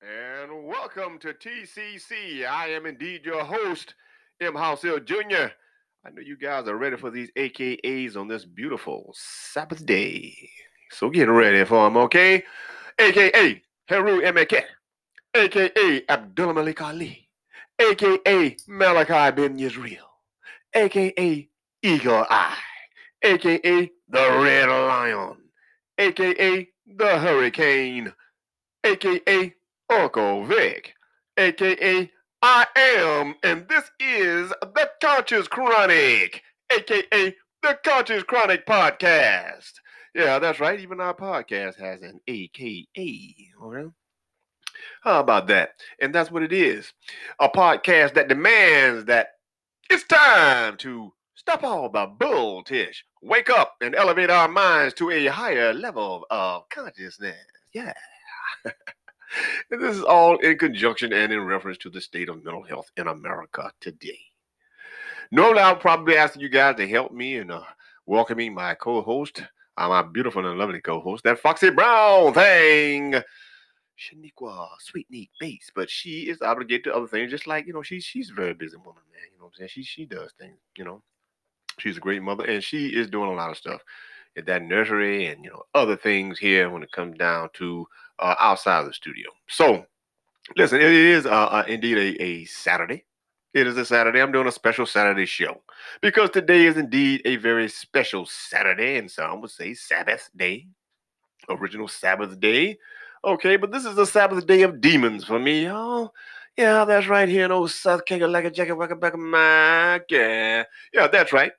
And welcome to TCC. I am indeed your host, M House Hill Jr. I know you guys are ready for these AKAs on this beautiful Sabbath day. So get ready for them, okay? AKA Heru MK, AKA Abdullah Malik Ali, AKA Malachi Ben Yisrael, AKA Eagle Eye, AKA The Red Lion, AKA The Hurricane, AKA Uncle Vic, a.k.a. I Am, and this is the Conscious Chronic, a.k.a. the Conscious Chronic Podcast. Yeah, that's right. Even our podcast has an a.k.a. Okay? How about that? And that's what it is. A podcast that demands that it's time to stop all the bulltish, wake up, and elevate our minds to a higher level of consciousness. Yeah. And this is all in conjunction and in reference to the state of mental health in America today. Normally, I'll probably ask you guys to help me in welcoming my co-host, my beautiful and lovely co-host, that Foxy Brown thing, Shaniqua, sweet, neat bass. But she is obligated to other things, just like, you know, she's a very busy woman, man. You know what I'm saying? She does things, you know. She's a great mother, and she is doing a lot of stuff at that nursery and, you know, other things here when it comes down to outside of the studio. So, listen, it is indeed a Saturday. It is a Saturday. I'm doing a special Saturday show because today is indeed a very special Saturday, and some would say Sabbath day, original Sabbath day. Okay, but this is the Sabbath day of demons for me, y'all. Yeah, that's right here in old South Carolina, yeah, that's right.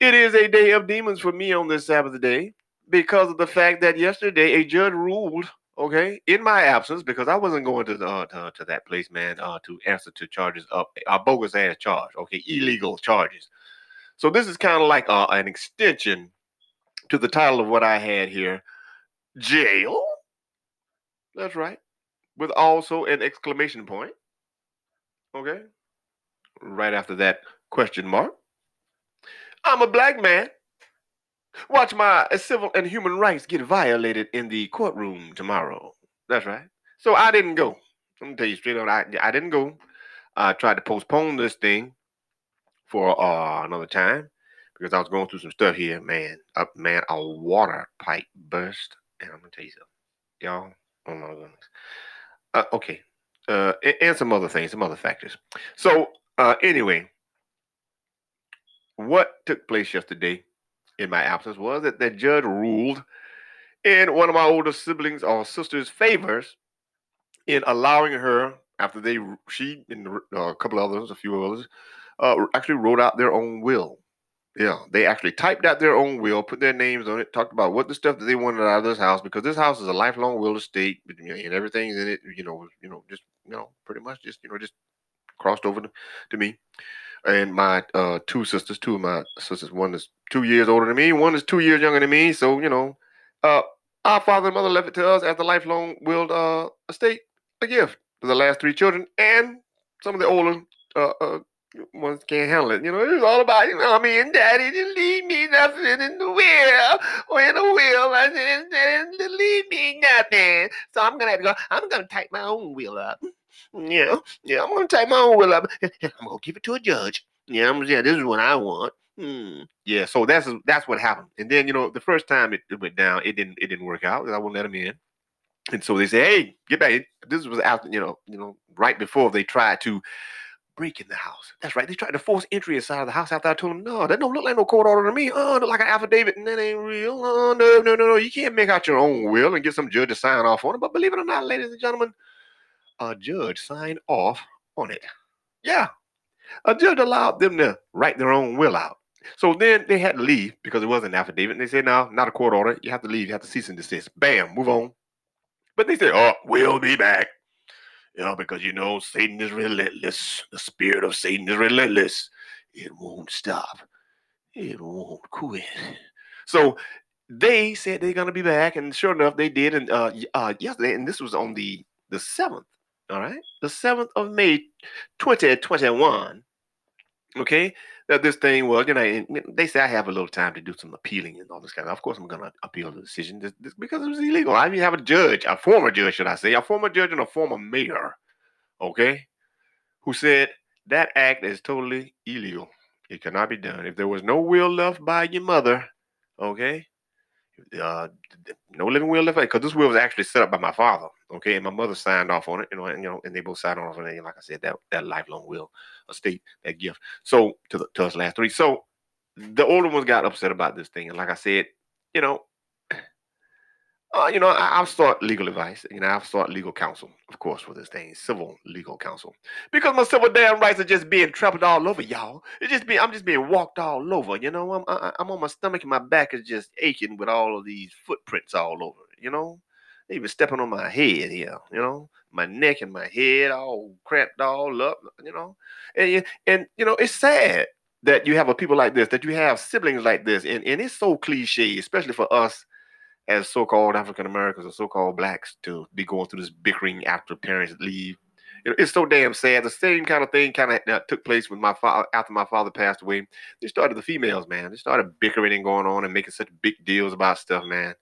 It is a day of demons for me on this Sabbath day because of the fact that yesterday a judge ruled, okay, in my absence, because I wasn't going to that place, man, to answer to charges of a bogus ass charge, okay, illegal charges. So this is kind of like an extension to the title of what I had here, jail. That's right. With also an exclamation point, okay, right after that question mark. I'm a black man. Watch my civil and human rights get violated in the courtroom tomorrow. That's right. So I didn't go. I'm going to tell you straight up, I didn't go. I tried to postpone this thing for another time because I was going through some stuff here, man. A water pipe burst. And I'm going to tell you something, y'all. Oh, my goodness. Okay. And some other things, some other factors. So, anyway, what took place yesterday in my absence was that the judge ruled in one of my older siblings or sisters' favors in allowing her, after she and a couple of others, a few others, actually wrote out their own will. Yeah, they actually typed out their own will, put their names on it, talked about what the stuff that they wanted out of this house, because this house is a lifelong will estate, and everything's in it, pretty much just crossed over to me. And my two of my sisters, one is 2 years older than me, one is 2 years younger than me. So, our father and mother left it to us as the lifelong willed estate, a gift to the last three children. And some of the older ones can't handle it. You know, it's all about, mommy and daddy didn't leave me nothing in the will. Or in the will, I said, they didn't leave me nothing. So I'm going to have to go, I'm going to type my own will up. Yeah, I'm going to take my own will up. I'm going to give it to a judge. Yeah, this is what I want. Yeah, so that's what happened. And then, the first time it went down, it didn't work out. I wouldn't let them in. And so they say, hey, get back. This was after, right before they tried to break in the house. That's right. They tried to force entry inside of the house after I told them, no, that don't look like no court order to me. Oh, look like an affidavit, and that ain't real. Oh, no. You can't make out your own will and get some judge to sign off on it. But believe it or not, ladies and gentlemen, a judge signed off on it. Yeah. A judge allowed them to write their own will out. So then they had to leave because it was an affidavit. And they said, no, not a court order. You have to leave. You have to cease and desist. Bam, move on. But they said, oh, we'll be back. Because, Satan is relentless. The spirit of Satan is relentless. It won't stop. It won't quit. So they said they're going to be back. And sure enough, they did. And yesterday, and this was on the 7th. All right, the 7th of May, 2021, okay, that this thing was, you know, and they say I have a little time to do some appealing and all this kind of stuff. Of course, I'm going to appeal the decision just because it was illegal. I mean, have a judge, a former judge, should I say, a former judge and a former mayor, okay, who said that act is totally illegal. It cannot be done. If there was no will left by your mother, okay, no living will left, because this will was actually set up by my father, okay, and my mother signed off on it, and they both signed off on it. And like I said, that lifelong will, estate, that gift. So to us last three. So the older ones got upset about this thing, and like I said, I've sought legal advice, I've sought legal counsel, of course, for this thing, civil legal counsel, because my civil damn rights are just being trampled all over, y'all. I'm just being walked all over, I'm on my stomach and my back is just aching with all of these footprints all over, even stepping on my head here, my neck and my head all cramped all up, and it's sad that you have a people like this, that you have siblings like this, and it's so cliche, especially for us as so-called African-Americans or so-called blacks to be going through this bickering after parents leave. It's so damn sad. The same kind of thing took place with my father. After my father passed away, they started, the females, man, they started bickering and going on and making such big deals about stuff, man.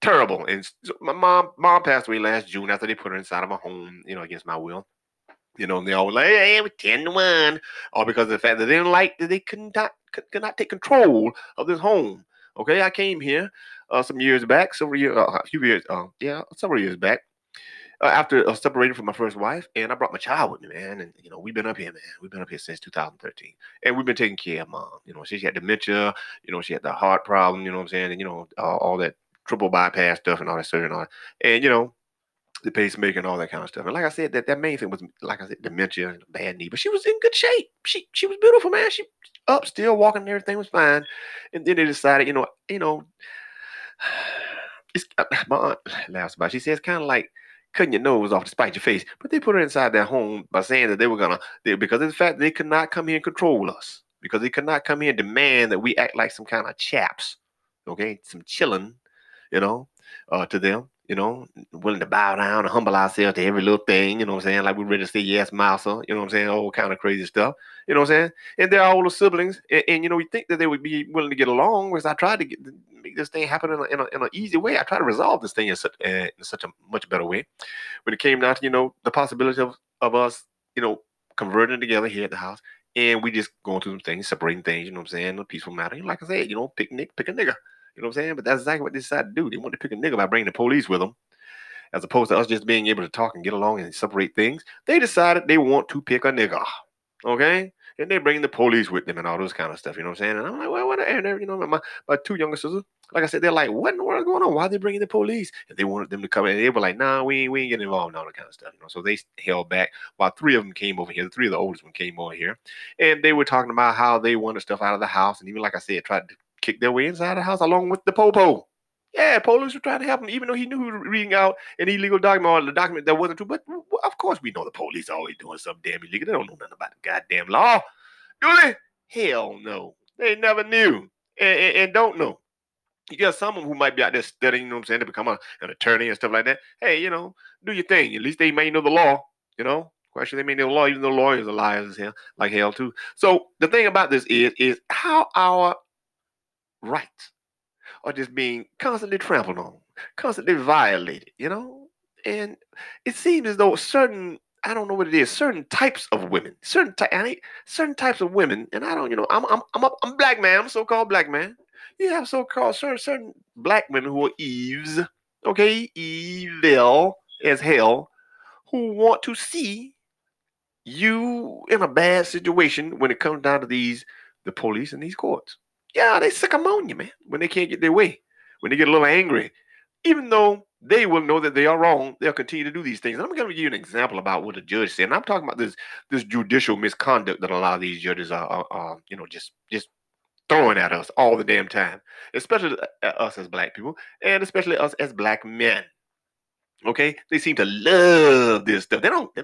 Terrible. And my mom passed away last June after they put her inside of a home, against my will. And they all were like, hey, we're 10-1. All because of the fact that they didn't like that they could not take control of this home. Okay, I came here several years back, after separating from my first wife, and I brought my child with me, man. And we've been up here, man. We've been up here since 2013, and we've been taking care of mom. She had dementia. She had the heart problem. You know what I'm saying? And all that triple bypass stuff and all that surgery and all that. And the pacemaker and all that kind of stuff. And like I said, that main thing was, like I said, dementia and bad knee. But she was in good shape. She was beautiful, man. She up, still walking, and everything was fine. And then they decided, it's, my aunt laughs about it. She says it's kind of like cutting your nose off to spite your face. But they put her inside their home by saying that because of the fact they could not come here and control us. Because they could not come here and demand that we act like some kind of chaps. Okay, some chillin', to them. Willing to bow down and humble ourselves to every little thing, like we're ready to say yes, mouser, all kind of crazy stuff, and they're all the siblings, and we think that they would be willing to get along, because I tried to make this thing happen in an easy way. I tried to resolve this thing in such a much better way, when it came down to, the possibility of us, converting together here at the house, and we just going through some things, separating things, a peaceful matter, and like I said, pick a nigga. But that's exactly what they decided to do. They wanted to pick a nigga by bringing the police with them, as opposed to us just being able to talk and get along and separate things. They decided they want to pick a nigga, okay? And they bring the police with them and all those kind of stuff, And I'm like, well, whatever. My two younger sisters, like I said, they're like, what in the world is going on? Why are they bringing the police? And they wanted them to come in. And they were like, nah, we ain't getting involved in all that kind of stuff, So they held back while three of them came over here. The three of the oldest one came over here. And they were talking about how they wanted stuff out of the house. And even, like I said, tried to kick their way inside the house along with the popo. Yeah, police were trying to help him, even though he knew he was reading out an illegal document or a document that wasn't true. But of course, we know the police are always doing something damn illegal. They don't know nothing about the goddamn law, do they? Hell no. They never knew and don't know. You got someone who might be out there studying, to become an attorney and stuff like that. Hey, do your thing. At least they may know the law, Actually, they may know the law, even though lawyers are liars as hell, like hell too. So the thing about this is how our rights are just being constantly trampled on, constantly violated, and it seems as though certain—I don't know what it is—certain types of women, certain types of women, and I don't, I'm black man, I'm so-called black man. You have so-called certain black women who are Eves, okay, evil as hell, who want to see you in a bad situation when it comes down to the police and these courts. Yeah, they sick ammonia, man, when they can't get their way, when they get a little angry. Even though they will know that they are wrong, they'll continue to do these things. And I'm going to give you an example about what a judge said. And I'm talking about this judicial misconduct that a lot of these judges are just throwing at us all the damn time, especially us as black people and especially us as black men. Okay? They seem to love this stuff. They don't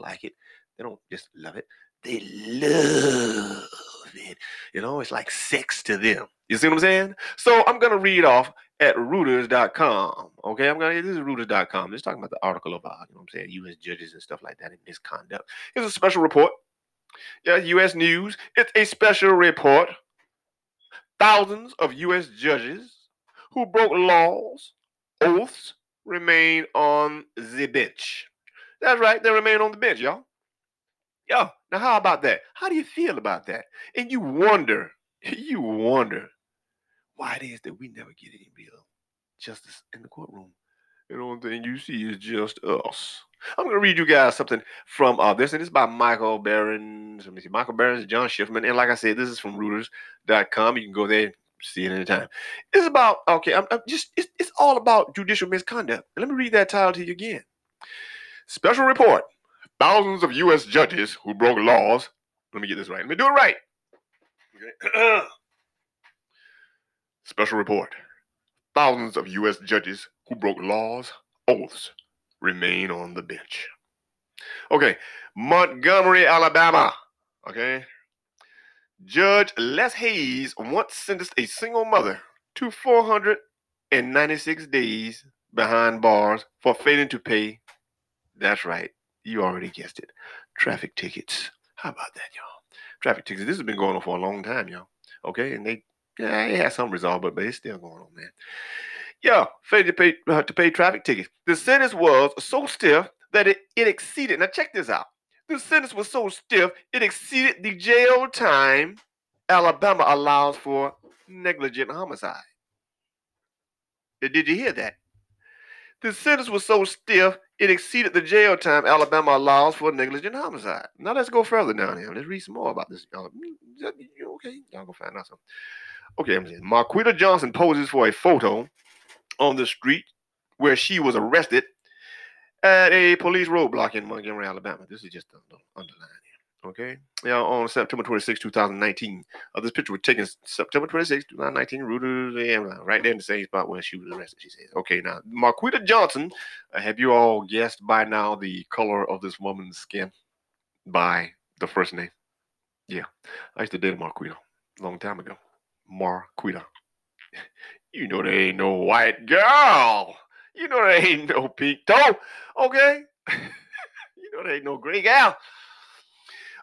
like it. They don't just love it. They love it. It's like sex to them. You see what I'm saying? So I'm going to read off at Reuters.com. Okay, this is Reuters.com. It's talking about the article about, U.S. judges and stuff like that and misconduct. It's a special report Yeah, U.S. News. It's a special report. Thousands of U.S. judges who broke laws, oaths, remain on the bench. That's right. They remain on the bench, y'all. Yeah. Now, how about that? How do you feel about that? And you wonder why it is that we never get any real justice in the courtroom. The only thing you see is just us. I'm going to read you guys something from this, and it's by Michael Barron. Let me see. Michael Barron, John Schiffman. And like I said, this is from Reuters.com. You can go there and see it anytime. It's about, okay, it's all about judicial misconduct. Let me read that title to you again. Special report. Thousands of U.S. judges who broke laws. Let me get this right. Let me do it right. Okay. Special report. Thousands of U.S. judges who broke laws, oaths, remain on the bench. Okay, Montgomery, Alabama. Okay. Judge Les Hayes once sentenced a single mother to 496 days behind bars for failing to pay, that's right, you already guessed it, traffic tickets. How about that, y'all? Traffic tickets. This has been going on for a long time, y'all. Okay, and it had some resolve, but it's still going on, man. Yeah, failed to pay traffic tickets. The sentence was so stiff that it exceeded. Now check this out. The sentence was so stiff it exceeded the jail time Alabama allows for negligent homicide. Did you hear that? The sentence was so stiff it exceeded the jail time Alabama allows for negligent homicide. Now let's go further down here. Let's read some more about this. Okay, y'all go find out something. Okay, I'm saying Marquita Johnson poses for a photo on the street where she was arrested at a police roadblock in Montgomery, Alabama. This is just underlined here. Okay. Now, on September 26, 2019. This picture was taken September 26, 2019, Reuters, right there in the same spot where she was arrested, she says. Okay, now, Marquita Johnson, have you all guessed by now the color of this woman's skin by the first name? Yeah. I used to date Marquita a long time ago. Marquita. You know there ain't no white girl. You know there ain't no pink toe. Okay? You know there ain't no gray gal.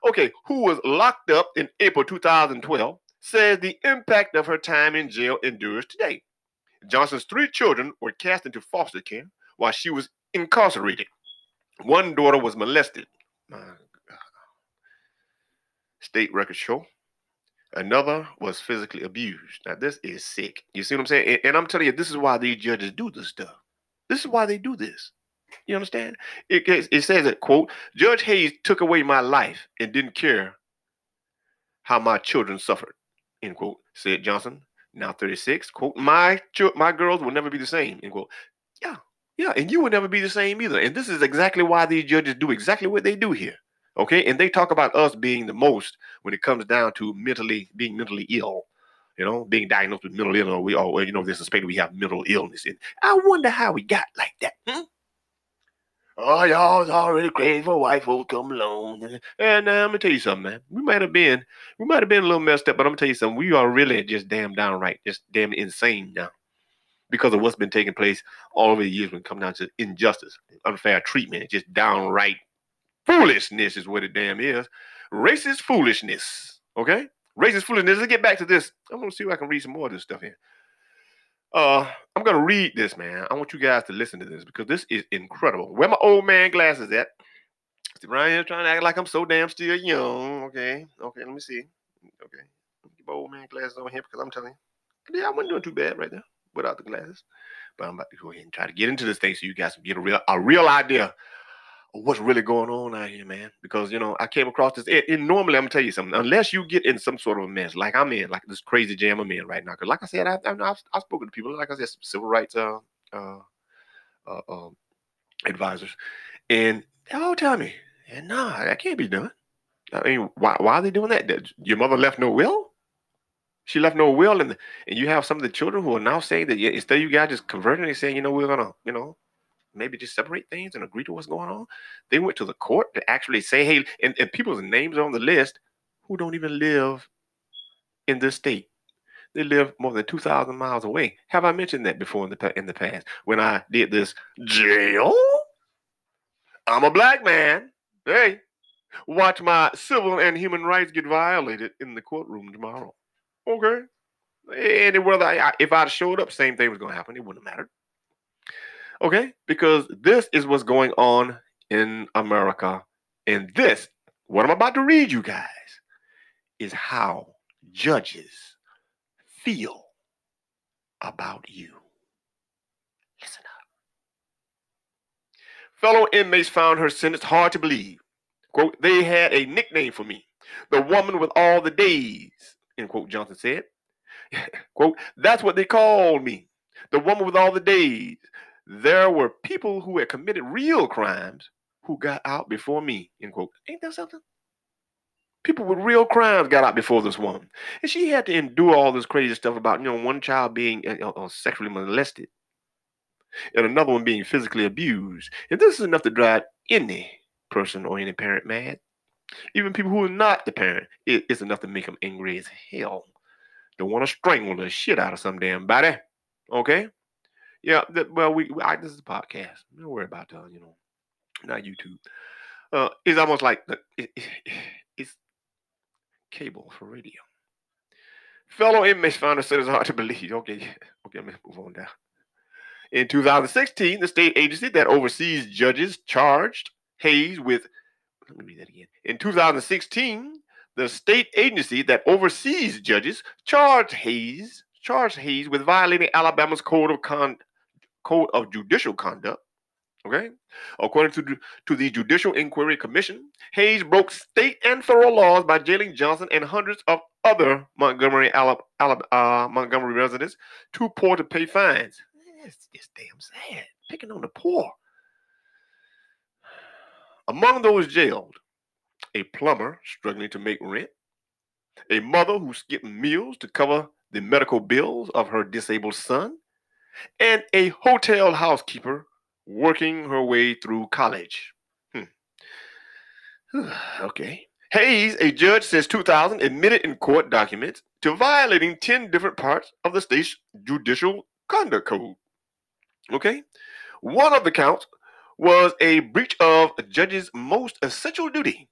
Okay, who was locked up in April 2012, says the impact of her time in jail endures today. Johnson's three children were cast into foster care while she was incarcerated. One daughter was molested. My God. State records show. Another was physically abused. Now, this is sick. You see what I'm saying? And I'm telling you, this is why these judges do this stuff. This is why they do this. You understand? It says that, quote, Judge Hayes took away my life and didn't care how my children suffered, end quote, said Johnson, now 36, quote, my girls will never be the same, end quote. Yeah, yeah, and you will never be the same either. And this is exactly why these judges do exactly what they do here. Okay, and they talk about us being the most when it comes down to being mentally ill, you know, being diagnosed with mental illness. We all, you know, they suspect we have mental illness. And I wonder how we got like that. Hmm? Oh, y'all already crazy for white folk come along. And now I'm gonna tell you something, man. We might have been a little messed up, but I'm gonna tell you something. We are really just damn downright, just damn insane now, because of what's been taking place all over the years when it comes down to injustice, unfair treatment, it's just downright. Foolishness is what it damn is. Racist foolishness. Okay? Racist foolishness. Let's get back to this. I'm going to see if I can read some more of this stuff here. I'm going to read this, man. I want you guys to listen to this because this is incredible. Where my old man glasses at? Steve Ryan is trying to act like I'm so damn still young. Okay. Okay, let me see. Okay. Get my old man glasses on here because I'm telling you. Yeah, I wasn't doing too bad right there without the glasses. But I'm about to go ahead and try to get into this thing so you guys can get a real idea what's really going on out here, man, because, you know, I came across this, and normally I'm going to tell you something, unless you get in some sort of a mess, like I'm in, like this crazy jam I'm in right now, because like I said, I've spoken to people, like I said, civil rights advisors, and they all tell me, nah, that can't be done. I mean, why are they doing that? Your mother left no will? She left no will, and you have some of the children who are now saying that, yeah, instead you guys just converting and saying, you know, we're going to, you know, maybe just separate things and agree to what's going on. They went to the court to actually say, hey, and people's names are on the list who don't even live in this state. They live more than 2,000 miles away. Have I mentioned that before in the past? When I did this jail, I'm a black man. Hey, Watch my civil and human rights get violated in the courtroom tomorrow. Okay. And whether if I'd showed up, same thing was going to happen. It wouldn't matter. Okay. Because this is what's going on in America. And this, what I'm about to read you guys, is how judges feel about you. Listen up. Fellow inmates found her sentence hard to believe. Quote, they had a nickname for me, the woman with all the days, end quote, Johnson said. Quote, that's what they called me, the woman with all the days. There were people who had committed real crimes who got out before me, end quote. Ain't that something? People with real crimes got out before this woman. And she had to endure all this crazy stuff about, you know, one child being sexually molested and another one being physically abused. And this is enough to drive any person or any parent mad. Even people who are not the parent, it's enough to make them angry as hell. They want to strangle the shit out of some damn body. Okay? Yeah, this is a podcast. Don't worry about that, you know, not YouTube. It's almost like it's cable for radio. Fellow inmates found her sentence hard to believe. Okay, let's move on down. In 2016, the state agency that oversees judges charged Hayes with, let me read that again. In 2016, the state agency that oversees judges charged Hayes with violating Alabama's Code of Judicial Conduct. Okay? According to the Judicial Inquiry Commission, Hayes broke state and federal laws by jailing Johnson and hundreds of other Montgomery residents too poor to pay fines. It's damn sad. Picking on the poor. Among those jailed, a plumber struggling to make rent, a mother who skipped meals to cover the medical bills of her disabled son, and a hotel housekeeper working her way through college. Okay. Hayes, a judge since 2000, admitted in court documents to violating 10 different parts of the state's judicial conduct code. Okay. One of the counts was a breach of a judge's most essential duty,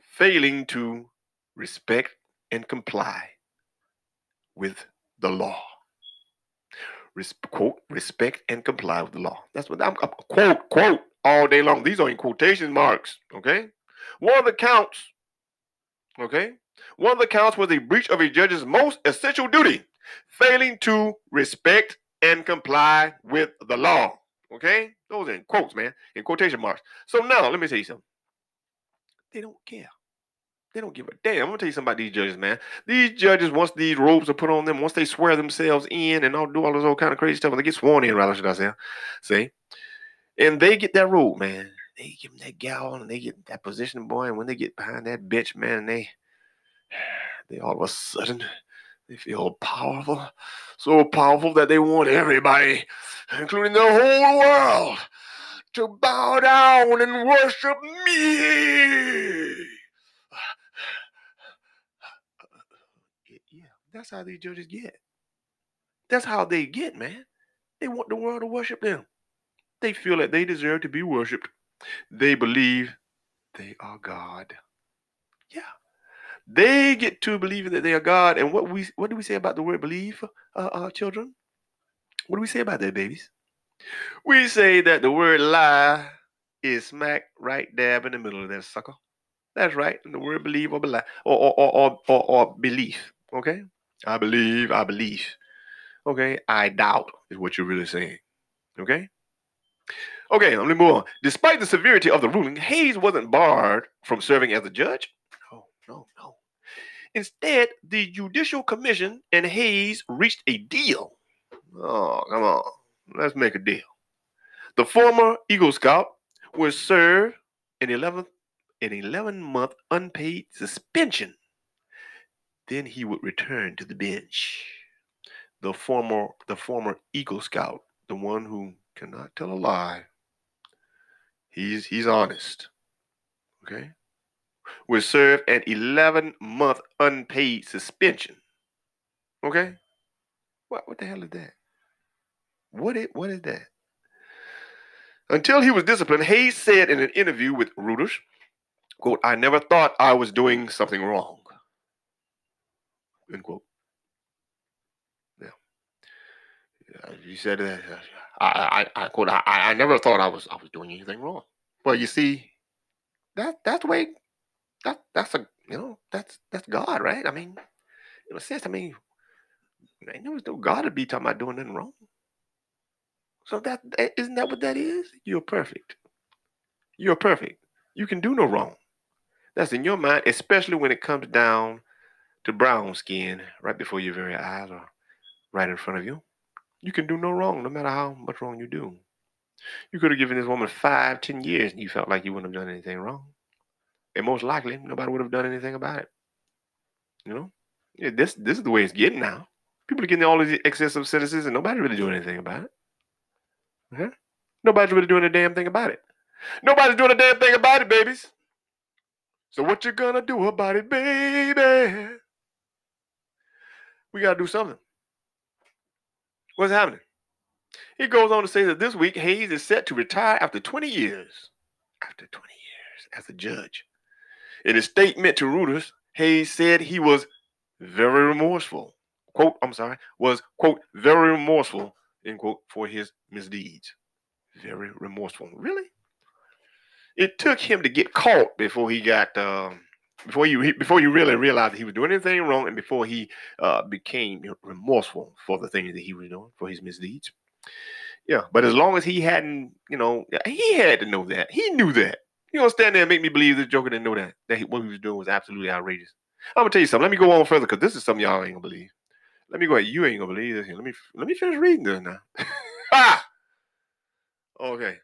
failing to respect and comply with the law. Quote, respect and comply with the law. That's what I'm quote all day long. These are in quotation marks, okay? One of the counts was a breach of a judge's most essential duty, failing to respect and comply with the law. Okay? Those are in quotes, man. In quotation marks. So now, let me tell you something. They don't care. They don't give a damn. I'm going to tell you something about these judges, man. These judges, once these robes are put on them, once they swear themselves in and all do all this old kind of crazy stuff, and they get sworn in, rather, should I say. See? And they get that robe, man. They give them that gown, and they get that position, boy, and when they get behind that bitch, man, and they all of a sudden, they feel powerful, so powerful that they want everybody, including the whole world, to bow down and worship me. Yeah, that's how these judges get. That's how they get, man. They want the world to worship them. They feel that they deserve to be worshipped. They believe they are God. Yeah. They get to believing that they are God. And what do we say about the word believe, children? What do we say about that, babies? We say that the word lie is smack right dab in the middle of that sucker. That's right. And the word believe or belie, or belief. Okay? I believe. Okay? I doubt is what you're really saying. Okay? Okay, let me move on. Despite the severity of the ruling, Hayes wasn't barred from serving as a judge. No. Instead, the Judicial Commission and Hayes reached a deal. Oh, come on. Let's make a deal. The former Eagle Scout will serve an 11-month unpaid suspension. Then he would return to the bench. The former Eagle Scout, the one who cannot tell a lie. He's honest. Okay? Will serve an 11-month unpaid suspension. Okay? What the hell is that? What is that? Until he was disciplined, Hayes said in an interview with Reuters Quote, I never thought I was doing something wrong. End quote. Yeah. You said that. I quote, I never thought I was doing anything wrong. Well, you see, that's the way, that's a, you know, that's God, right? I mean, in a sense, I mean, there was no God to be talking about doing nothing wrong. So that isn't that what that is? You're perfect. You're perfect. You can do no wrong. That's in your mind, especially when it comes down to brown skin right before your very eyes or right in front of you. You can do no wrong, no matter how much wrong you do. You could have given this woman 5, 10 years and you felt like you wouldn't have done anything wrong. And most likely, nobody would have done anything about it. You know? Yeah, this is the way it's getting now. People are getting all these excessive sentences and nobody's really doing anything about it. Uh-huh. Nobody's really doing a damn thing about it. Nobody's doing a damn thing about it, babies. So what you gonna do about it, baby? We gotta do something. What's happening? He goes on to say that this week, Hayes is set to retire after 20 years. After 20 years as a judge. In his statement to Reuters, Hayes said he was very remorseful. Quote, I'm sorry, was, quote, very remorseful, end quote, for his misdeeds. Very remorseful. Really? It took him to get caught before he got, before you really realized that he was doing anything wrong and before he became remorseful for the things that he was doing, for his misdeeds. Yeah, but as long as he hadn't, you know, he had to know that. He knew that. You don't stand there and make me believe this joker didn't know that. What he was doing was absolutely outrageous. I'm going to tell you something. Let me go on further because this is something y'all ain't going to believe. Let me go ahead. You ain't going to believe this. Let me finish reading this now. Ah! Okay.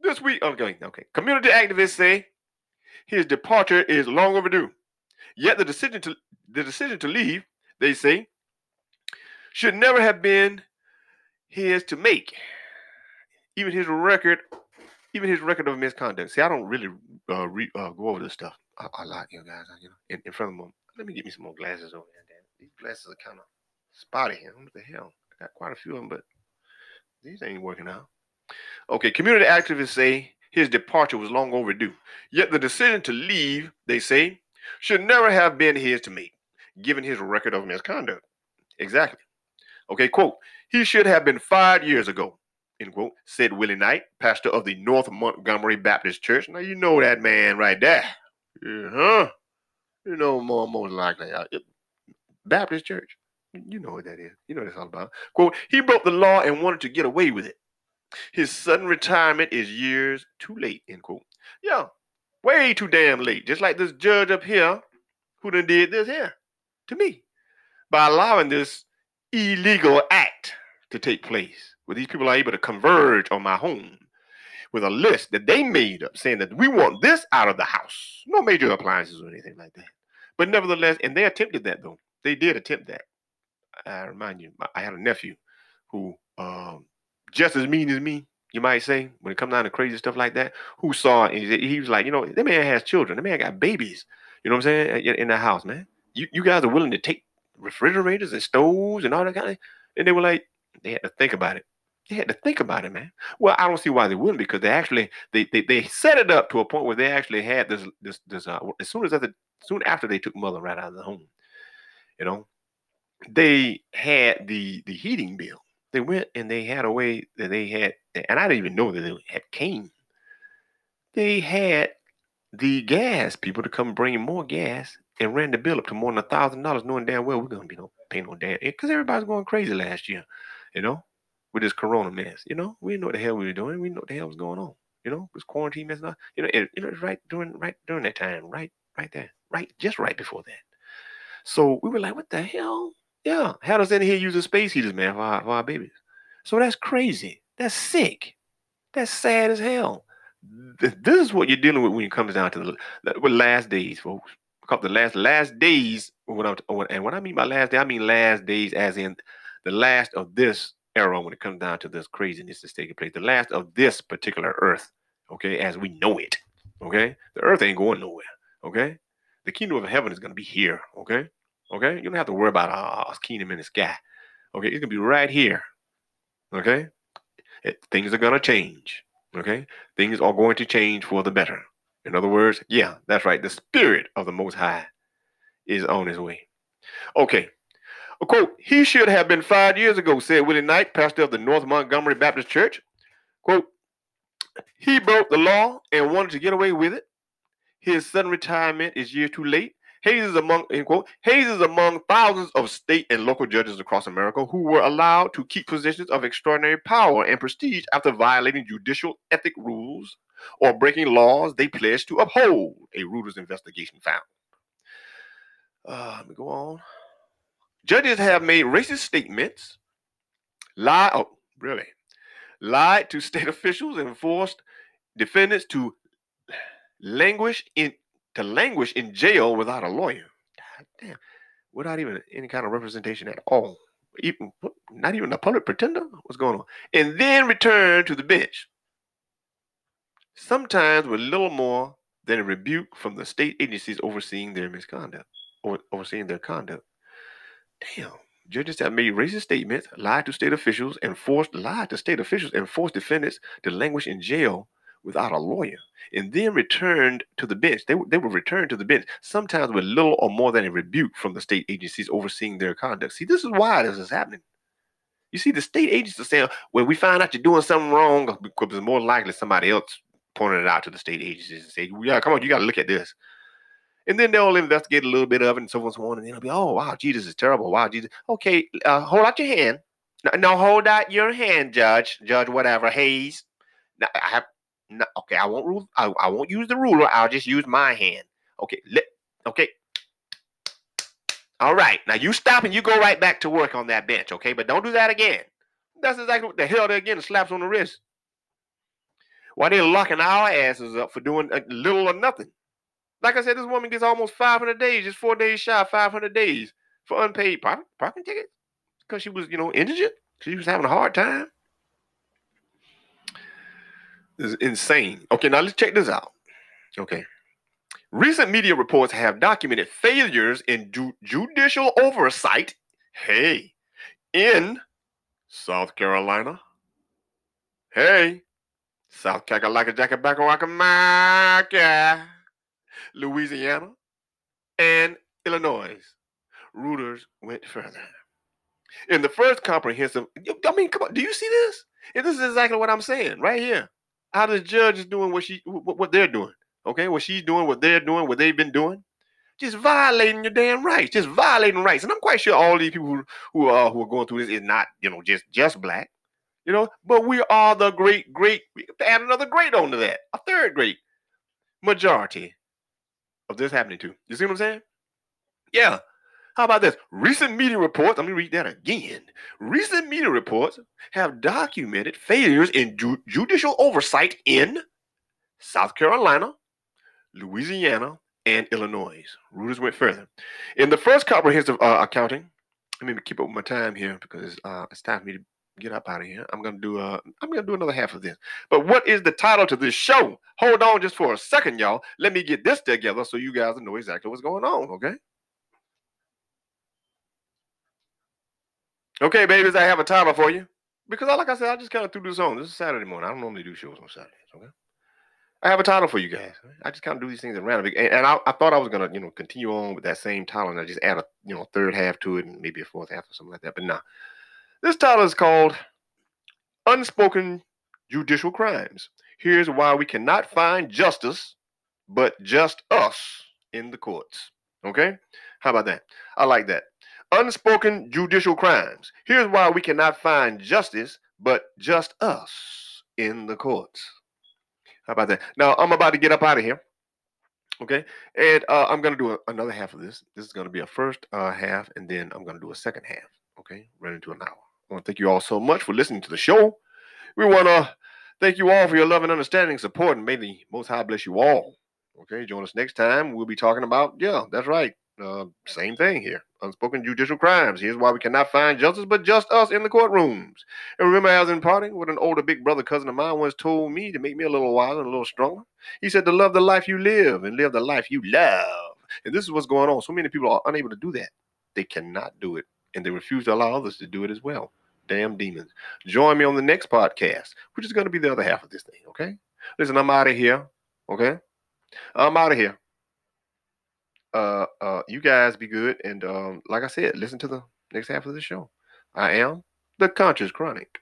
This week, okay. Community activists say his departure is long overdue. Yet the decision to leave, they say, should never have been his to make. Even his record of misconduct. See, I don't really go over this stuff a lot, you guys. You know, in front of them. Let me get me some more glasses over here. These glasses are kind of spotty here. What the hell? I got quite a few of them, but these ain't working out. Okay, community activists say his departure was long overdue. Yet the decision to leave, they say, should never have been his to make, given his record of misconduct. Exactly. Okay, quote, he should have been fired years ago, end quote, said Willie Knight, pastor of the North Montgomery Baptist Church. Now, you know that man right there. Uh-huh. You know, most likely. Baptist Church. You know what that is. You know what it's all about. Quote, he broke the law and wanted to get away with it. His sudden retirement is years too late, end quote. Yeah, way too damn late. Just like this judge up here who done did this here to me by allowing this illegal act to take place where these people are able to converge on my home with a list that they made up saying that we want this out of the house. No major appliances or anything like that. But nevertheless, and they attempted that though. They did attempt that. I remind you, I had a nephew who, just as mean as me, you might say, when it comes down to crazy stuff like that, who saw it, and he was like, you know, that man has children. That man got babies. You know what I'm saying? In the house, man. You guys are willing to take refrigerators and stoves and all that kind of thing. And they were like, they had to think about it. They had to think about it, man. Well, I don't see why they wouldn't, because they actually, they set it up to a point where they actually had this soon after they took mother right out of the home, you know, they had the heating bill. They went and they had a way that they had, and I didn't even know that they had cane. They had the gas people to come bring more gas and ran the bill up to more than $1,000, knowing damn well we're gonna be no pay no damn, because everybody's going crazy last year, you know, with this corona mess. You know, we didn't know what the hell we were doing. We didn't know what the hell was going on. You know, this quarantine mess, you know, it's right during that time, just right before that. So we were like, what the hell? Yeah, had us in here using space heaters, man, for our babies. So that's crazy. That's sick. That's sad as hell. This is what you're dealing with when it comes down to the last days, folks. Because the last days, and when I mean by last day, I mean last days as in the last of this era when it comes down to this craziness that's taking place. The last of this particular earth, okay, as we know it, okay? The earth ain't going nowhere, okay? The kingdom of heaven is going to be here, okay? Okay, you don't have to worry about our kingdom in the sky. Okay, it's gonna be right here. Okay, things are gonna change. Okay, things are going to change for the better. In other words, yeah, that's right. The Spirit of the Most High is on his way. Okay. A quote, he should have been fired years ago, said Willie Knight, pastor of the North Montgomery Baptist Church. Quote, he broke the law and wanted to get away with it. His sudden retirement is years too late. Hayes is among thousands of state and local judges across America who were allowed to keep positions of extraordinary power and prestige after violating judicial ethic rules or breaking laws they pledged to uphold, a Reuters investigation found. Let me go on. Judges have made racist statements, lied to state officials, and forced defendants to languish in jail without a lawyer. God damn. Without even any kind of representation at all. Not even a public pretender? What's going on? And then return to the bench. Sometimes with little more than a rebuke from the state agencies overseeing their misconduct. Damn. Judges have made racist statements, lied to state officials and forced defendants to languish in jail without a lawyer, and then returned to the bench. They were returned to the bench, sometimes with little or more than a rebuke from the state agencies overseeing their conduct. See, this is why this is happening. You see, the state agencies are saying, well, we find out you're doing something wrong, because it's more likely somebody else pointed it out to the state agencies and say, yeah, come on, you got to look at this. And then they'll investigate a little bit of it and so on and so on, and then they'll be, oh, wow, Jesus is terrible. Wow, Jesus. Okay, hold out your hand. No, hold out your hand, Judge. Judge whatever, Hayes. Now, I won't rule. I won't use the ruler. I'll just use my hand. Okay. Okay. All right. Now you stop and you go right back to work on that bench. Okay. But don't do that again. That's exactly what the hell they're getting. Slaps on the wrist. Why they're locking our asses up for doing a little or nothing. Like I said, this woman gets almost 500 days. Just 4 days shy of 500 days for unpaid parking tickets because she was, indigent. She was having a hard time. This is insane. Okay, now let's check this out. Okay. Recent media reports have documented failures in judicial oversight, in South Carolina. South Carolina, Louisiana, and Illinois. Reuters went further. In the first comprehensive, come on, do you see this? And this is exactly what I'm saying right here. How the judge is doing what they're doing, okay? What she's doing, what they're doing, what they've been doing. Just violating your damn rights, just violating rights. And I'm quite sure all these people who are going through this is not, just black, But we are the great, add another great onto that, a third great majority of this happening too. You see what I'm saying? Yeah. How about this? Recent media reports, let me read that again. Recent media reports have documented failures in judicial oversight in South Carolina, Louisiana, and Illinois. Reuters went further. In the first comprehensive accounting, let me keep up with my time here because it's time for me to get up out of here. I'm gonna do another half of this. But what is the title to this show? Hold on just for a second, y'all. Let me get this together so you guys know exactly what's going on, okay? Okay, babies, I have a timer for you. Because, like I said, I just kind of threw this on. This is Saturday morning. I don't normally do shows on Saturdays, okay? I have a title for you guys. I just kind of do these things in random. And I thought I was going to, continue on with that same title. And I just add a, third half to it and maybe a fourth half or something like that. But nah. This title is called Unspoken Judicial Crimes. Here's why we cannot find justice, but just us in the courts. Okay? How about that? I like that. Unspoken judicial crimes. Here's why we cannot find justice, but just us in the courts. How about that? Now, I'm about to get up out of here. Okay. And I'm going to do another half of this. This is going to be a first half, and then I'm going to do a second half. Okay. Run into an hour. I want to thank you all so much for listening to the show. We want to thank you all for your love and understanding, support, and may the Most High bless you all. Okay. Join us next time. We'll be talking about, yeah, that's right. Same thing here. Unspoken judicial crimes. Here's why we cannot find justice, but just us in the courtrooms. And remember, as in parting, what an older big brother cousin of mine once told me to make me a little wiser and a little stronger. He said to love the life you live and live the life you love. And this is what's going on. So many people are unable to do that. They cannot do it. And they refuse to allow others to do it as well. Damn demons. Join me on the next podcast, which is going to be the other half of this thing, okay? Listen, I'm out of here, okay? I'm out of here. You guys be good. And like I said, listen to the next half of the show. I am the Conscious Chronic.